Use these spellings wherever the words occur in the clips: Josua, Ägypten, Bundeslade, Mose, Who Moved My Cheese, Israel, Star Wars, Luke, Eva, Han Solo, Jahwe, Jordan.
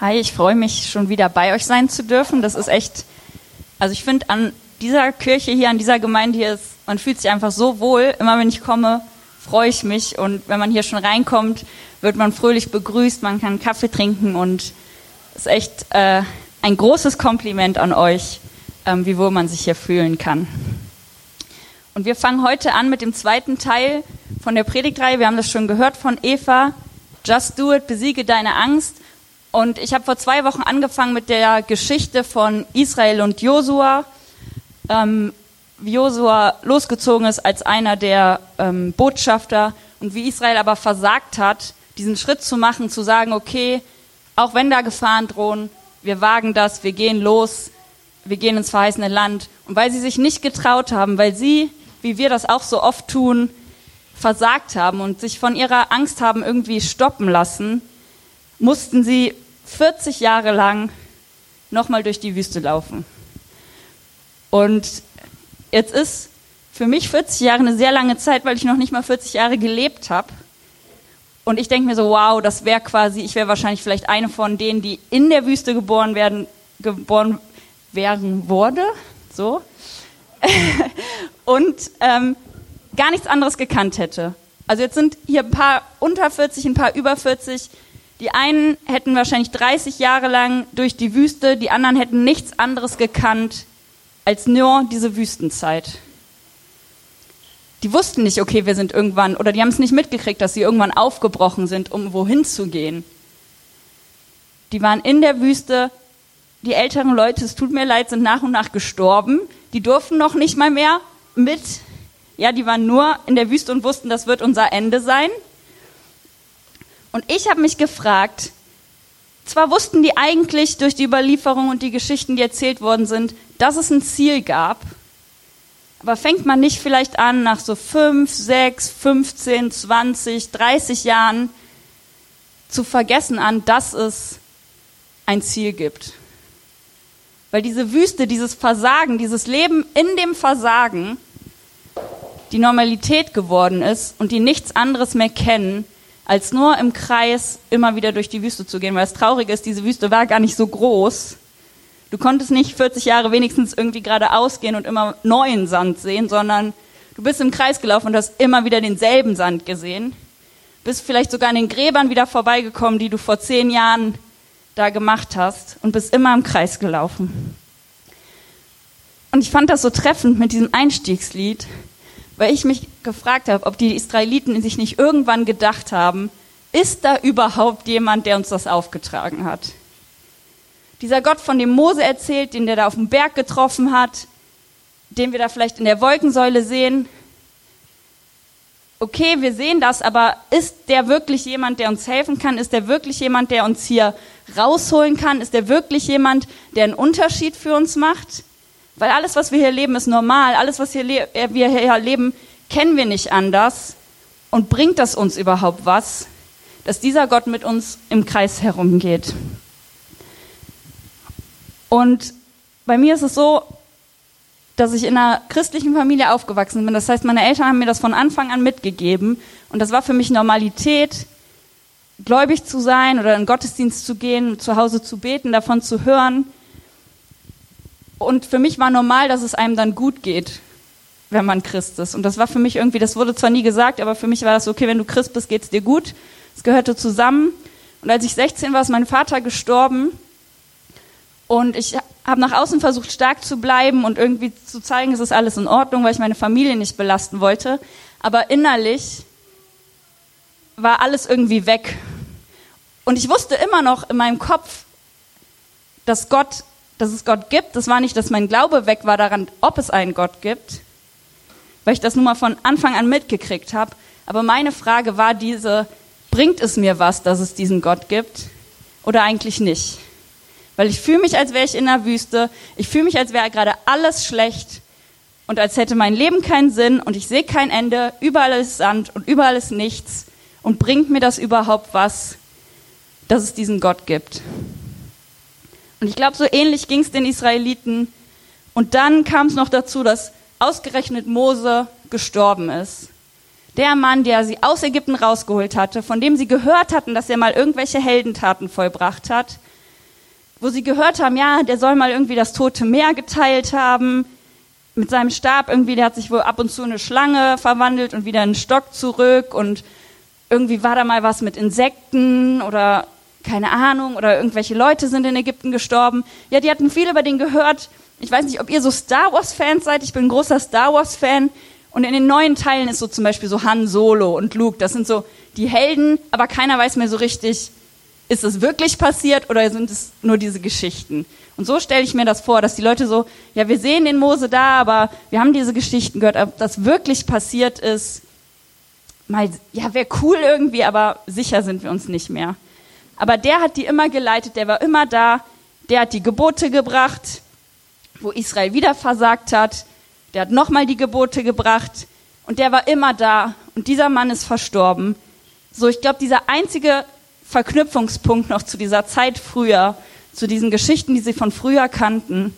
Hi, ich freue mich, schon wieder bei euch sein zu dürfen. Das ist echt, also ich finde an dieser Kirche hier, an dieser Gemeinde hier, man fühlt sich einfach so wohl. Immer wenn ich komme, freue ich mich. Und wenn man hier schon reinkommt, wird man fröhlich begrüßt, man kann Kaffee trinken. Und es ist echt ein großes Kompliment an euch, wie wohl man sich hier fühlen kann. Und wir fangen heute an mit dem zweiten Teil von der Predigtreihe. Wir haben das schon gehört von Eva. Just do it, besiege deine Angst. Und ich habe vor 2 Wochen angefangen mit der Geschichte von Israel und Josua. Wie Josua losgezogen ist als einer der Botschafter und wie Israel aber versagt hat, diesen Schritt zu machen, zu sagen, okay, auch wenn da Gefahren drohen, wir wagen das, wir gehen los, wir gehen ins verheißene Land. Und weil sie sich nicht getraut haben, weil sie, wie wir das auch so oft tun, versagt haben und sich von ihrer Angst haben irgendwie stoppen lassen, mussten sie 40 Jahre lang nochmal durch die Wüste laufen. Und jetzt ist für mich 40 Jahre eine sehr lange Zeit, weil ich noch nicht mal 40 Jahre gelebt habe. Und ich denke mir so, wow, das wäre quasi, ich wäre wahrscheinlich vielleicht eine von denen, die in der Wüste geboren wurde, so, und gar nichts anderes gekannt hätte. Also jetzt sind hier ein paar unter 40, ein paar über 40. Die einen hätten wahrscheinlich 30 Jahre lang durch die Wüste, die anderen hätten nichts anderes gekannt als nur diese Wüstenzeit. Die wussten nicht, okay, wir sind irgendwann, oder die haben es nicht mitgekriegt, dass sie irgendwann aufgebrochen sind, um wohin zu gehen. Die waren in der Wüste, die älteren Leute, es tut mir leid, sind nach und nach gestorben. Die durften noch nicht mal mehr mit. Ja, die waren nur in der Wüste und wussten, das wird unser Ende sein. Und ich habe mich gefragt, zwar wussten die eigentlich durch die Überlieferung und die Geschichten, die erzählt worden sind, dass es ein Ziel gab, aber fängt man nicht vielleicht an, nach so 5, 6, 15, 20, 30 Jahren zu vergessen an, dass es ein Ziel gibt? Weil diese Wüste, dieses Versagen, dieses Leben in dem Versagen, die Normalität geworden ist und die nichts anderes mehr kennen, als nur im Kreis immer wieder durch die Wüste zu gehen. Weil das Traurige ist, diese Wüste war gar nicht so groß. Du konntest nicht 40 Jahre wenigstens irgendwie geradeaus gehen und immer neuen Sand sehen, sondern du bist im Kreis gelaufen und hast immer wieder denselben Sand gesehen. Bist vielleicht sogar an den Gräbern wieder vorbeigekommen, die du vor 10 Jahren da gemacht hast, und bist immer im Kreis gelaufen. Und ich fand das so treffend mit diesem Einstiegslied, weil ich mich gefragt habe, ob die Israeliten sich nicht irgendwann gedacht haben, ist da überhaupt jemand, der uns das aufgetragen hat? Dieser Gott, von dem Mose erzählt, den der da auf dem Berg getroffen hat, den wir da vielleicht in der Wolkensäule sehen. Okay, wir sehen das, aber ist der wirklich jemand, der uns helfen kann? Ist der wirklich jemand, der uns hier rausholen kann? Ist der wirklich jemand, der einen Unterschied für uns macht? Weil alles, was wir hier leben, ist normal. Alles, was wir hier leben, kennen wir nicht anders. Und bringt das uns überhaupt was, dass dieser Gott mit uns im Kreis herumgeht? Und bei mir ist es so, dass ich in einer christlichen Familie aufgewachsen bin. Das heißt, meine Eltern haben mir das von Anfang an mitgegeben. Und das war für mich Normalität, gläubig zu sein oder in den Gottesdienst zu gehen, zu Hause zu beten, davon zu hören. Und für mich war normal, dass es einem dann gut geht, wenn man Christ ist. Und das war für mich irgendwie, das wurde zwar nie gesagt, aber für mich war das okay, wenn du Christ bist, geht's dir gut. Es gehörte zusammen. Und als ich 16 war, ist mein Vater gestorben. Und ich habe nach außen versucht, stark zu bleiben und irgendwie zu zeigen, es ist alles in Ordnung, weil ich meine Familie nicht belasten wollte. Aber innerlich war alles irgendwie weg. Und ich wusste immer noch in meinem Kopf, dass es Gott gibt. Das war nicht, dass mein Glaube weg war daran, ob es einen Gott gibt, weil ich das nun mal von Anfang an mitgekriegt habe. Aber meine Frage war diese, bringt es mir was, dass es diesen Gott gibt oder eigentlich nicht? Weil ich fühle mich, als wäre ich in der Wüste. Ich fühle mich, als wäre gerade alles schlecht und als hätte mein Leben keinen Sinn und ich sehe kein Ende. Überall ist Sand und überall ist nichts. Und bringt mir das überhaupt was, dass es diesen Gott gibt? Und ich glaube, so ähnlich ging es den Israeliten. Und dann kam es noch dazu, dass ausgerechnet Mose gestorben ist. Der Mann, der sie aus Ägypten rausgeholt hatte, von dem sie gehört hatten, dass er mal irgendwelche Heldentaten vollbracht hat, wo sie gehört haben, ja, der soll mal irgendwie das Tote Meer geteilt haben, mit seinem Stab irgendwie, der hat sich wohl ab und zu in eine Schlange verwandelt und wieder in einen Stock zurück und irgendwie war da mal was mit Insekten oder keine Ahnung oder irgendwelche Leute sind in Ägypten gestorben. Ja, die hatten viel über den gehört. Ich weiß nicht, ob ihr so Star Wars Fans seid, ich bin ein großer Star Wars Fan und in den neuen Teilen ist so zum Beispiel so Han Solo und Luke, das sind so die Helden, aber keiner weiß mehr so richtig, ist es wirklich passiert oder sind es nur diese Geschichten? Und so stelle ich mir das vor, dass die Leute so, ja, wir sehen den Mose da, aber wir haben diese Geschichten gehört, ob das wirklich passiert ist, mal, ja, wäre cool irgendwie, aber sicher sind wir uns nicht mehr. Aber der hat die immer geleitet, der war immer da, der hat die Gebote gebracht, wo Israel wieder versagt hat, der hat nochmal die Gebote gebracht und der war immer da und dieser Mann ist verstorben. So, ich glaube, dieser einzige Verknüpfungspunkt noch zu dieser Zeit früher, zu diesen Geschichten, die sie von früher kannten,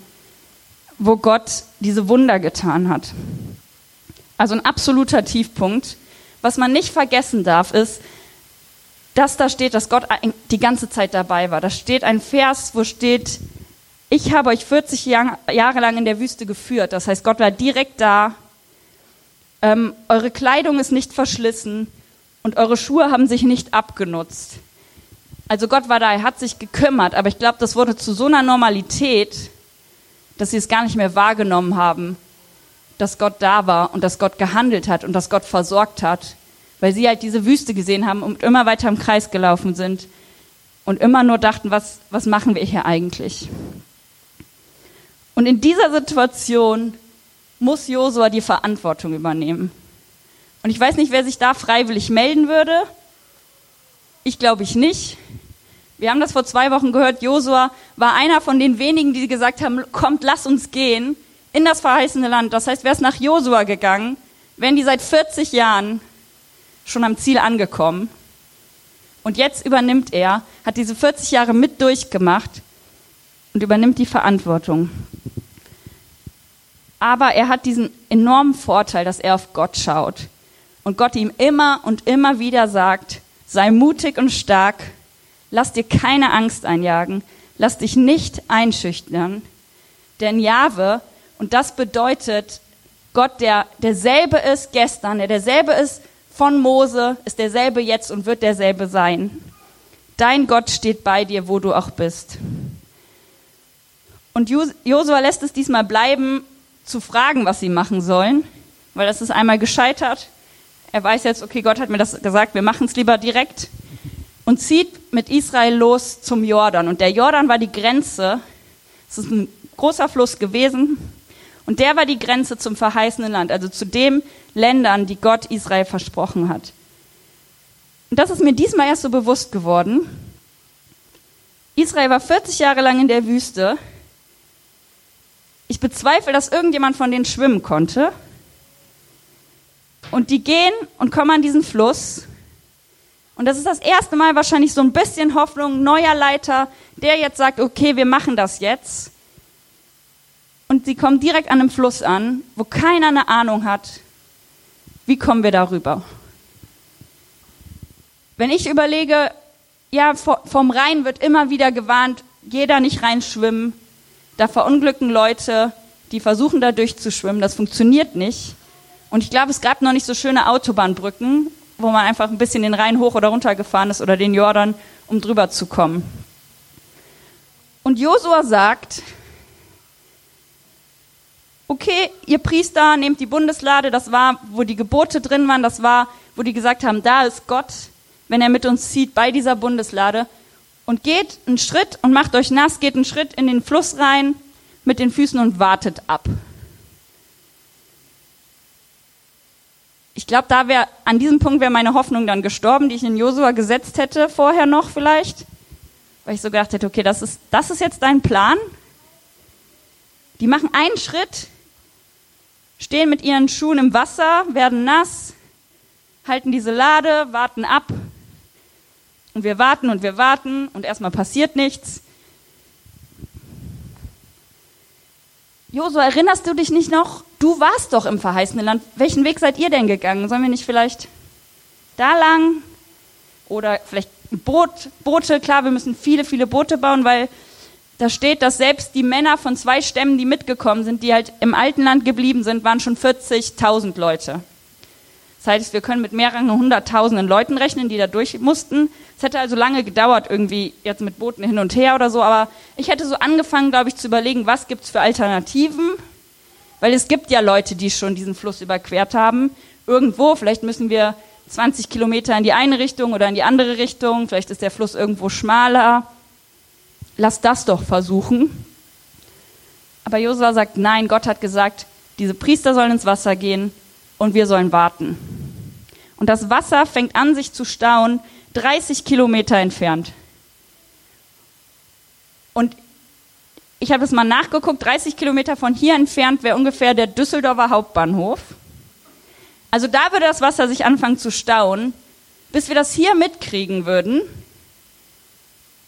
wo Gott diese Wunder getan hat. Also ein absoluter Tiefpunkt. Was man nicht vergessen darf, ist, dass da steht, dass Gott die ganze Zeit dabei war. Da steht ein Vers, wo steht, ich habe euch 40 Jahre lang in der Wüste geführt. Das heißt, Gott war direkt da. Eure Kleidung ist nicht verschlissen und eure Schuhe haben sich nicht abgenutzt. Also Gott war da, er hat sich gekümmert, aber ich glaube, das wurde zu so einer Normalität, dass sie es gar nicht mehr wahrgenommen haben, dass Gott da war und dass Gott gehandelt hat und dass Gott versorgt hat, weil sie halt diese Wüste gesehen haben und immer weiter im Kreis gelaufen sind und immer nur dachten, was machen wir hier eigentlich? Und in dieser Situation muss Josua die Verantwortung übernehmen. Und ich weiß nicht, wer sich da freiwillig melden würde. Ich glaube ich nicht. Wir haben das vor 2 Wochen gehört. Josua war einer von den wenigen, die gesagt haben, kommt, lass uns gehen in das verheißene Land. Das heißt, wäre es nach Josua gegangen, wären die seit 40 Jahren schon am Ziel angekommen. Und jetzt übernimmt er, hat diese 40 Jahre mit durchgemacht und übernimmt die Verantwortung. Aber er hat diesen enormen Vorteil, dass er auf Gott schaut. Und Gott ihm immer und immer wieder sagt, sei mutig und stark, lass dir keine Angst einjagen, lass dich nicht einschüchtern, denn Jahwe, und das bedeutet, Gott, der derselbe ist gestern, der derselbe ist von Mose, ist derselbe jetzt und wird derselbe sein. Dein Gott steht bei dir, wo du auch bist. Und Josua lässt es diesmal bleiben, zu fragen, was sie machen sollen, weil das ist einmal gescheitert. Er weiß jetzt, okay, Gott hat mir das gesagt, wir machen es lieber direkt und zieht mit Israel los zum Jordan. Und der Jordan war die Grenze, es ist ein großer Fluss gewesen und der war die Grenze zum verheißenen Land, also zu den Ländern, die Gott Israel versprochen hat. Und das ist mir diesmal erst so bewusst geworden. Israel war 40 Jahre lang in der Wüste. Ich bezweifle, dass irgendjemand von denen schwimmen konnte. Und die gehen und kommen an diesen Fluss. Und das ist das erste Mal wahrscheinlich so ein bisschen Hoffnung, neuer Leiter, der jetzt sagt, okay, wir machen das jetzt. Und sie kommen direkt an einem Fluss an, wo keiner eine Ahnung hat, wie kommen wir darüber. Wenn ich überlege, ja, vom Rhein wird immer wieder gewarnt, jeder nicht reinschwimmen, da verunglücken Leute, die versuchen da durchzuschwimmen, das funktioniert nicht. Und ich glaube, es gab noch nicht so schöne Autobahnbrücken, wo man einfach ein bisschen den Rhein hoch oder runter gefahren ist oder den Jordan, um drüber zu kommen. Und Josua sagt, okay, ihr Priester, nehmt die Bundeslade, das war, wo die Gebote drin waren, das war, wo die gesagt haben, da ist Gott, wenn er mit uns zieht, bei dieser Bundeslade. Und geht einen Schritt und macht euch nass, geht einen Schritt in den Fluss rein mit den Füßen und wartet ab. Ich glaube, an diesem Punkt wäre meine Hoffnung dann gestorben, die ich in Josua gesetzt hätte, vorher noch vielleicht. Weil ich so gedacht hätte, okay, das ist jetzt dein Plan. Die machen einen Schritt, stehen mit ihren Schuhen im Wasser, werden nass, halten diese Lade, warten ab. Und wir warten und wir warten und erstmal passiert nichts. Josua, erinnerst du dich nicht noch? Du warst doch im verheißenen Land. Welchen Weg seid ihr denn gegangen? Sollen wir nicht vielleicht da lang? Oder vielleicht Boote? Klar, wir müssen viele Boote bauen, weil Da steht, dass selbst die Männer von 2 Stämmen, die mitgekommen sind, die halt im alten Land geblieben sind, waren schon 40.000 Leute. Das heißt, wir können mit mehreren hunderttausenden Leuten rechnen, die da durch mussten. Es hätte also lange gedauert, irgendwie jetzt mit Booten hin und her oder so. Aber ich hätte so angefangen, glaube ich, zu überlegen, was gibt's für Alternativen? Weil es gibt ja Leute, die schon diesen Fluss überquert haben. Irgendwo, vielleicht müssen wir 20 Kilometer in die eine Richtung oder in die andere Richtung. Vielleicht ist der Fluss irgendwo schmaler. Lass das doch versuchen. Aber Josua sagt, nein, Gott hat gesagt, diese Priester sollen ins Wasser gehen und wir sollen warten. Und das Wasser fängt an, sich zu stauen, 30 Kilometer entfernt. Und ich habe das mal nachgeguckt, 30 Kilometer von hier entfernt wäre ungefähr der Düsseldorfer Hauptbahnhof. Also da würde das Wasser sich anfangen zu stauen. Bis wir das hier mitkriegen würden,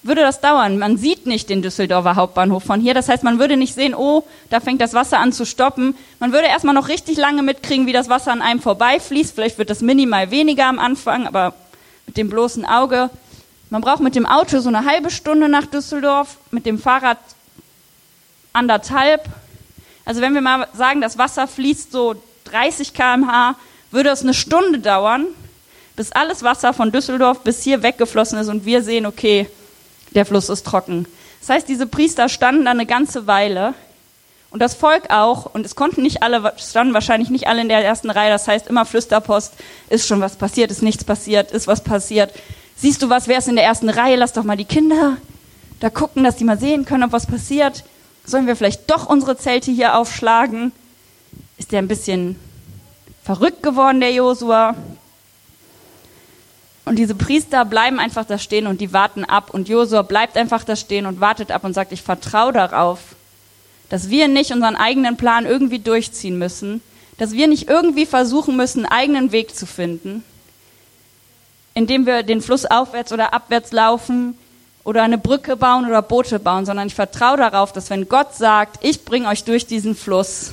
würde das dauern. Man sieht nicht den Düsseldorfer Hauptbahnhof von hier. Das heißt, man würde nicht sehen, oh, da fängt das Wasser an zu stoppen. Man würde erstmal noch richtig lange mitkriegen, wie das Wasser an einem vorbeifließt. Vielleicht wird das minimal weniger am Anfang, aber mit dem bloßen Auge. Man braucht mit dem Auto so eine halbe Stunde nach Düsseldorf, mit dem Fahrrad 1,5. Also wenn wir mal sagen, das Wasser fließt so 30 km/h, würde es eine Stunde dauern, bis alles Wasser von Düsseldorf bis hier weggeflossen ist und wir sehen, okay, der Fluss ist trocken. Das heißt, diese Priester standen da eine ganze Weile und das Volk auch. Und es konnten nicht alle, standen wahrscheinlich nicht alle in der ersten Reihe. Das heißt, immer Flüsterpost, ist schon was passiert, ist nichts passiert, ist was passiert. Siehst du was, wer ist in der ersten Reihe? Lass doch mal die Kinder da gucken, dass die mal sehen können, ob was passiert. Sollen wir vielleicht doch unsere Zelte hier aufschlagen? Ist der ein bisschen verrückt geworden, der Josua? Und diese Priester bleiben einfach da stehen und die warten ab. Und Josua bleibt einfach da stehen und wartet ab und sagt, ich vertraue darauf, dass wir nicht unseren eigenen Plan irgendwie durchziehen müssen, dass wir nicht irgendwie versuchen müssen, einen eigenen Weg zu finden, indem wir den Fluss aufwärts oder abwärts laufen oder eine Brücke bauen oder Boote bauen, sondern ich vertraue darauf, dass wenn Gott sagt, ich bringe euch durch diesen Fluss,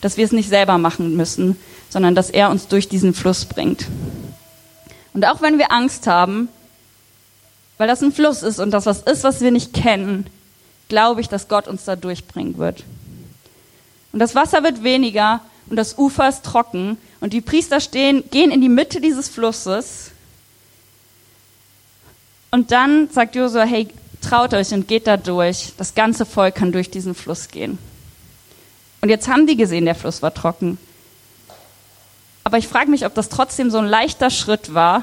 dass wir es nicht selber machen müssen, sondern dass er uns durch diesen Fluss bringt. Und auch wenn wir Angst haben, weil das ein Fluss ist und das was ist, was wir nicht kennen, glaube ich, dass Gott uns da durchbringen wird. Und das Wasser wird weniger und das Ufer ist trocken und die Priester gehen in die Mitte dieses Flusses und dann sagt Josua, hey, traut euch und geht da durch. Das ganze Volk kann durch diesen Fluss gehen. Und jetzt haben die gesehen, der Fluss war trocken. Aber ich frage mich, ob das trotzdem so ein leichter Schritt war,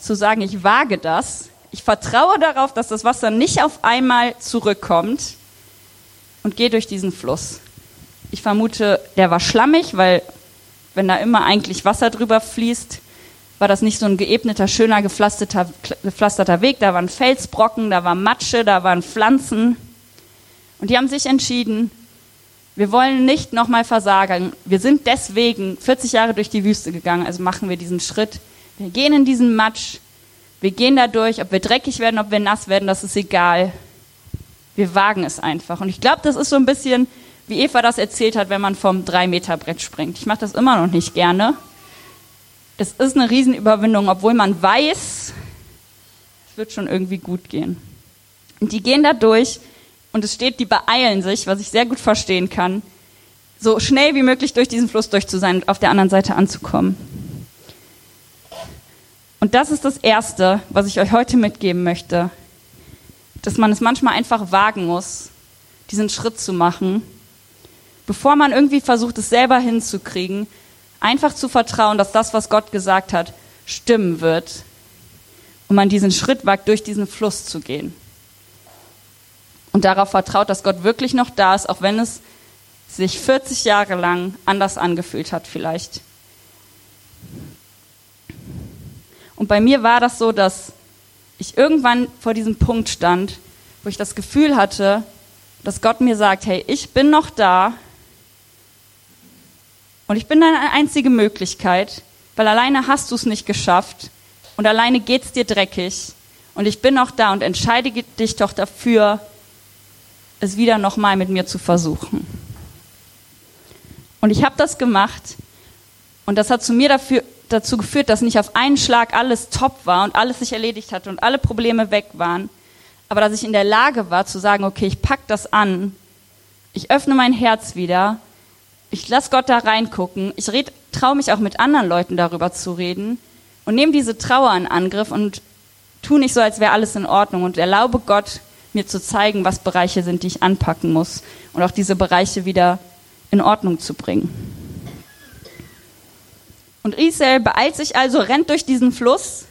zu sagen, ich wage das, ich vertraue darauf, dass das Wasser nicht auf einmal zurückkommt und gehe durch diesen Fluss. Ich vermute, der war schlammig, weil wenn da immer eigentlich Wasser drüber fließt, war das nicht so ein geebneter, schöner, gepflasterter Weg. Da waren Felsbrocken, da war Matsche, da waren Pflanzen. Und die haben sich entschieden, wir wollen nicht nochmal versagen. Wir sind deswegen 40 Jahre durch die Wüste gegangen, also machen wir diesen Schritt. Wir gehen in diesen Matsch, wir gehen da durch, ob wir dreckig werden, ob wir nass werden, das ist egal. Wir wagen es einfach. Und ich glaube, das ist so ein bisschen, wie Eva das erzählt hat, wenn man vom 3-Meter-Brett springt. Ich mache das immer noch nicht gerne. Das ist eine Riesenüberwindung, obwohl man weiß, es wird schon irgendwie gut gehen. Und die gehen da durch. Und es steht, die beeilen sich, was ich sehr gut verstehen kann, so schnell wie möglich durch diesen Fluss durch zu sein und auf der anderen Seite anzukommen. Und das ist das Erste, was ich euch heute mitgeben möchte, dass man es manchmal einfach wagen muss, diesen Schritt zu machen, bevor man irgendwie versucht, es selber hinzukriegen, einfach zu vertrauen, dass das, was Gott gesagt hat, stimmen wird und man diesen Schritt wagt, durch diesen Fluss zu gehen. Und darauf vertraut, dass Gott wirklich noch da ist, auch wenn es sich 40 Jahre lang anders angefühlt hat vielleicht. Und bei mir war das so, dass ich irgendwann vor diesem Punkt stand, wo ich das Gefühl hatte, dass Gott mir sagt, hey, ich bin noch da und ich bin deine einzige Möglichkeit, weil alleine hast du es nicht geschafft und alleine geht's dir dreckig und ich bin noch da und entscheide dich doch dafür, es wieder nochmal mit mir zu versuchen. Und ich habe das gemacht und das hat zu mir dazu geführt, dass nicht auf einen Schlag alles top war und alles sich erledigt hatte und alle Probleme weg waren, aber dass ich in der Lage war zu sagen, okay, ich pack das an, ich öffne mein Herz wieder, ich lasse Gott da reingucken, ich traue mich auch mit anderen Leuten darüber zu reden und nehme diese Trauer in Angriff und tu nicht so, als wäre alles in Ordnung und erlaube Gott, mir zu zeigen, was Bereiche sind, die ich anpacken muss und auch diese Bereiche wieder in Ordnung zu bringen. Und Israel beeilt sich also, rennt durch diesen Fluss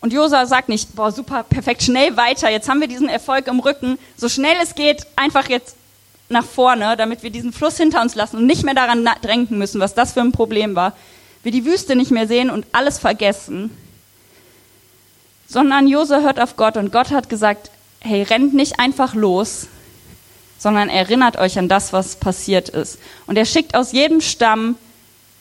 und Josua sagt nicht, boah, super, perfekt, schnell weiter, jetzt haben wir diesen Erfolg im Rücken, so schnell es geht, einfach jetzt nach vorne, damit wir diesen Fluss hinter uns lassen und nicht mehr daran denken müssen, was das für ein Problem war, wir die Wüste nicht mehr sehen und alles vergessen, sondern Josua hört auf Gott und Gott hat gesagt, hey, rennt nicht einfach los, sondern erinnert euch an das, was passiert ist. Und er schickt aus jedem Stamm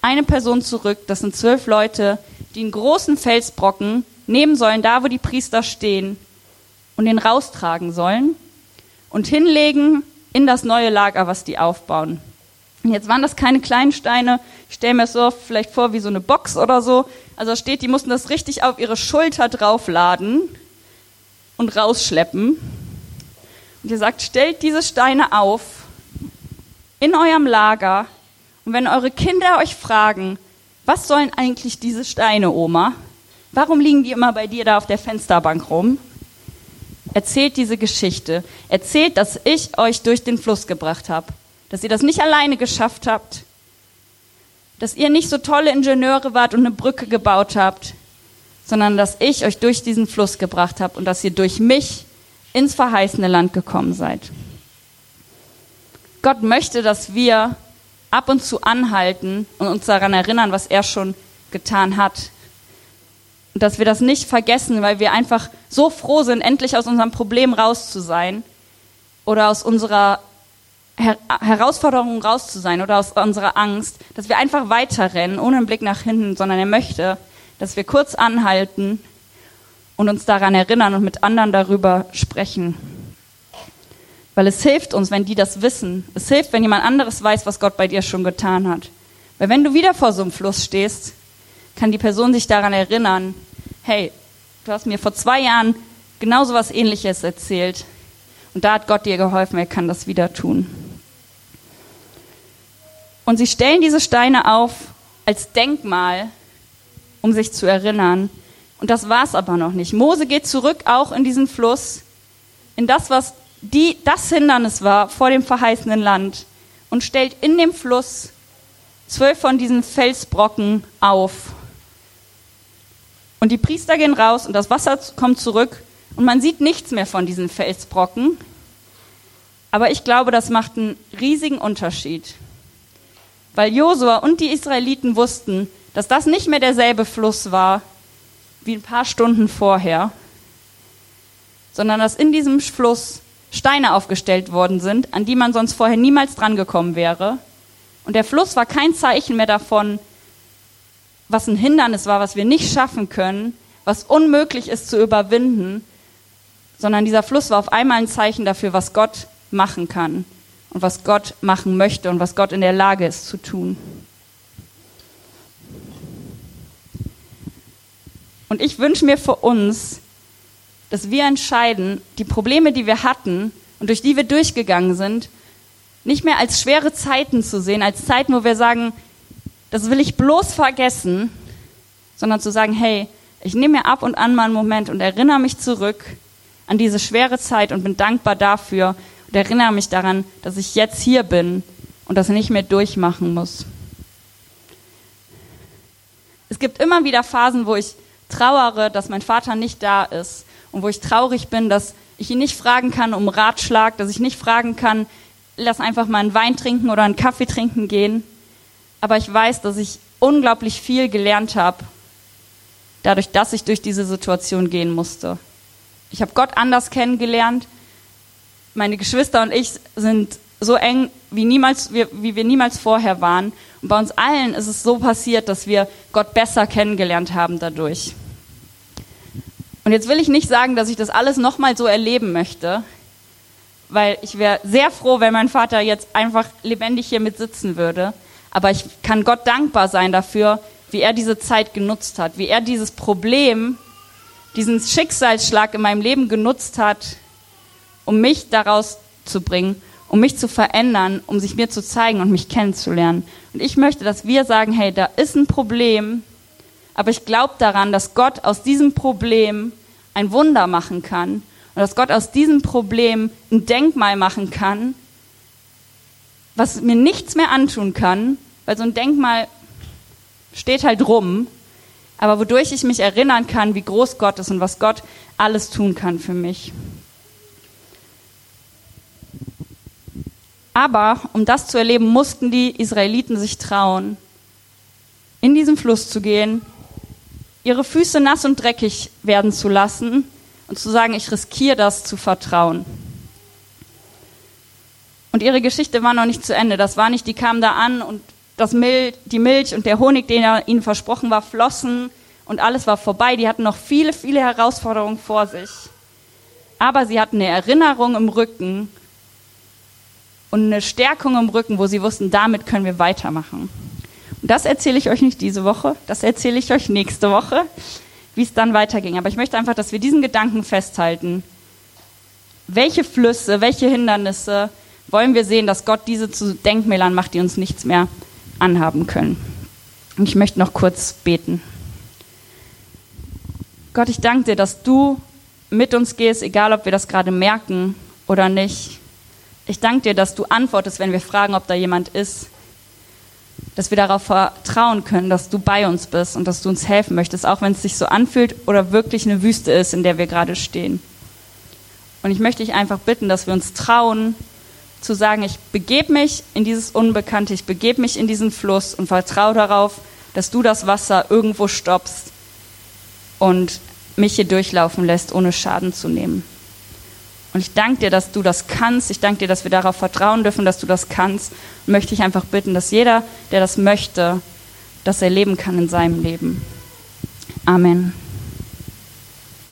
eine Person zurück, das sind 12 Leute, die einen großen Felsbrocken nehmen sollen, da wo die Priester stehen, und den raustragen sollen und hinlegen in das neue Lager, was die aufbauen. Und jetzt waren das keine kleinen Steine, ich stelle mir das so vielleicht vor wie so eine Box oder so, also steht, die mussten das richtig auf ihre Schulter draufladen und rausschleppen. Und ihr sagt, stellt diese Steine auf in eurem Lager und wenn eure Kinder euch fragen, was sollen eigentlich diese Steine, Oma? Warum liegen die immer bei dir da auf der Fensterbank rum? Erzählt diese Geschichte. Erzählt, dass ich euch durch den Fluss gebracht habe. Dass ihr das nicht alleine geschafft habt. Dass ihr nicht so tolle Ingenieure wart und eine Brücke gebaut habt, sondern dass ich euch durch diesen Fluss gebracht habe und dass ihr durch mich ins verheißene Land gekommen seid. Gott möchte, dass wir ab und zu anhalten und uns daran erinnern, was er schon getan hat. Und dass wir das nicht vergessen, weil wir einfach so froh sind, endlich aus unserem Problem raus zu sein oder aus unserer Herausforderung raus zu sein oder aus unserer Angst, dass wir einfach weiterrennen, ohne einen Blick nach hinten, sondern er möchte, dass wir kurz anhalten und uns daran erinnern und mit anderen darüber sprechen. Weil es hilft uns, wenn die das wissen. Es hilft, wenn jemand anderes weiß, was Gott bei dir schon getan hat. Weil wenn du wieder vor so einem Fluss stehst, kann die Person sich daran erinnern, hey, du hast mir vor 2 Jahren genau so was Ähnliches erzählt. Und da hat Gott dir geholfen, er kann das wieder tun. Und sie stellen diese Steine auf als Denkmal, um sich zu erinnern. Und das war's aber noch nicht. Mose geht zurück auch in diesen Fluss, in das, was das Hindernis war vor dem verheißenen Land und stellt in dem Fluss 12 von diesen Felsbrocken auf. Und die Priester gehen raus und das Wasser kommt zurück und man sieht nichts mehr von diesen Felsbrocken. Aber ich glaube, das macht einen riesigen Unterschied. Weil Josua und die Israeliten wussten, dass das nicht mehr derselbe Fluss war wie ein paar Stunden vorher, sondern dass in diesem Fluss Steine aufgestellt worden sind, an die man sonst vorher niemals drangekommen wäre. Und der Fluss war kein Zeichen mehr davon, was ein Hindernis war, was wir nicht schaffen können, was unmöglich ist zu überwinden, sondern dieser Fluss war auf einmal ein Zeichen dafür, was Gott machen kann und was Gott machen möchte und was Gott in der Lage ist zu tun. Und ich wünsche mir für uns, dass wir entscheiden, die Probleme, die wir hatten und durch die wir durchgegangen sind, nicht mehr als schwere Zeiten zu sehen, als Zeiten, wo wir sagen, das will ich bloß vergessen, sondern zu sagen, hey, ich nehme mir ab und an mal einen Moment und erinnere mich zurück an diese schwere Zeit und bin dankbar dafür und erinnere mich daran, dass ich jetzt hier bin und das nicht mehr durchmachen muss. Es gibt immer wieder Phasen, wo ich trauere, dass mein Vater nicht da ist und wo ich traurig bin, dass ich ihn nicht fragen kann um Ratschlag, dass ich nicht fragen kann, lass einfach mal einen Wein trinken oder einen Kaffee trinken gehen. Aber ich weiß, dass ich unglaublich viel gelernt habe, dadurch, dass ich durch diese Situation gehen musste. Ich habe Gott anders kennengelernt. Meine Geschwister und ich sind so eng, wie wir niemals vorher waren. Und bei uns allen ist es so passiert, dass wir Gott besser kennengelernt haben dadurch. Und jetzt will ich nicht sagen, dass ich das alles nochmal so erleben möchte, weil ich wäre sehr froh, wenn mein Vater jetzt einfach lebendig hier mit sitzen würde. Aber ich kann Gott dankbar sein dafür, wie er diese Zeit genutzt hat, wie er dieses Problem, diesen Schicksalsschlag in meinem Leben genutzt hat, um mich daraus zu bringen, um mich zu verändern, um sich mir zu zeigen und mich kennenzulernen. Und ich möchte, dass wir sagen, hey, da ist ein Problem, aber ich glaube daran, dass Gott aus diesem Problem ein Wunder machen kann und dass Gott aus diesem Problem ein Denkmal machen kann, was mir nichts mehr antun kann, weil so ein Denkmal steht halt rum, aber wodurch ich mich erinnern kann, wie groß Gott ist und was Gott alles tun kann für mich. Aber um das zu erleben, mussten die Israeliten sich trauen, in diesen Fluss zu gehen, ihre Füße nass und dreckig werden zu lassen und zu sagen, ich riskiere das, zu vertrauen. Und ihre Geschichte war noch nicht zu Ende. Das war nicht, die kamen da an und die Milch und der Honig, der ihnen versprochen war, flossen und alles war vorbei. Die hatten noch viele, viele Herausforderungen vor sich. Aber sie hatten eine Erinnerung im Rücken und eine Stärkung im Rücken, wo sie wussten, damit können wir weitermachen. Und das erzähle ich euch nicht diese Woche, das erzähle ich euch nächste Woche, wie es dann weiterging. Aber ich möchte einfach, dass wir diesen Gedanken festhalten. Welche Flüsse, welche Hindernisse wollen wir sehen, dass Gott diese zu Denkmälern macht, die uns nichts mehr anhaben können. Und ich möchte noch kurz beten. Gott, ich danke dir, dass du mit uns gehst, egal ob wir das gerade merken oder nicht. Ich danke dir, dass du antwortest, wenn wir fragen, ob da jemand ist. Dass wir darauf vertrauen können, dass du bei uns bist und dass du uns helfen möchtest, auch wenn es sich so anfühlt oder wirklich eine Wüste ist, in der wir gerade stehen. Und ich möchte dich einfach bitten, dass wir uns trauen, zu sagen, ich begebe mich in dieses Unbekannte, ich begebe mich in diesen Fluss und vertraue darauf, dass du das Wasser irgendwo stoppst und mich hier durchlaufen lässt, ohne Schaden zu nehmen. Und ich danke dir, dass du das kannst. Ich danke dir, dass wir darauf vertrauen dürfen, dass du das kannst. Und möchte ich einfach bitten, dass jeder, der das möchte, das erleben kann in seinem Leben. Amen.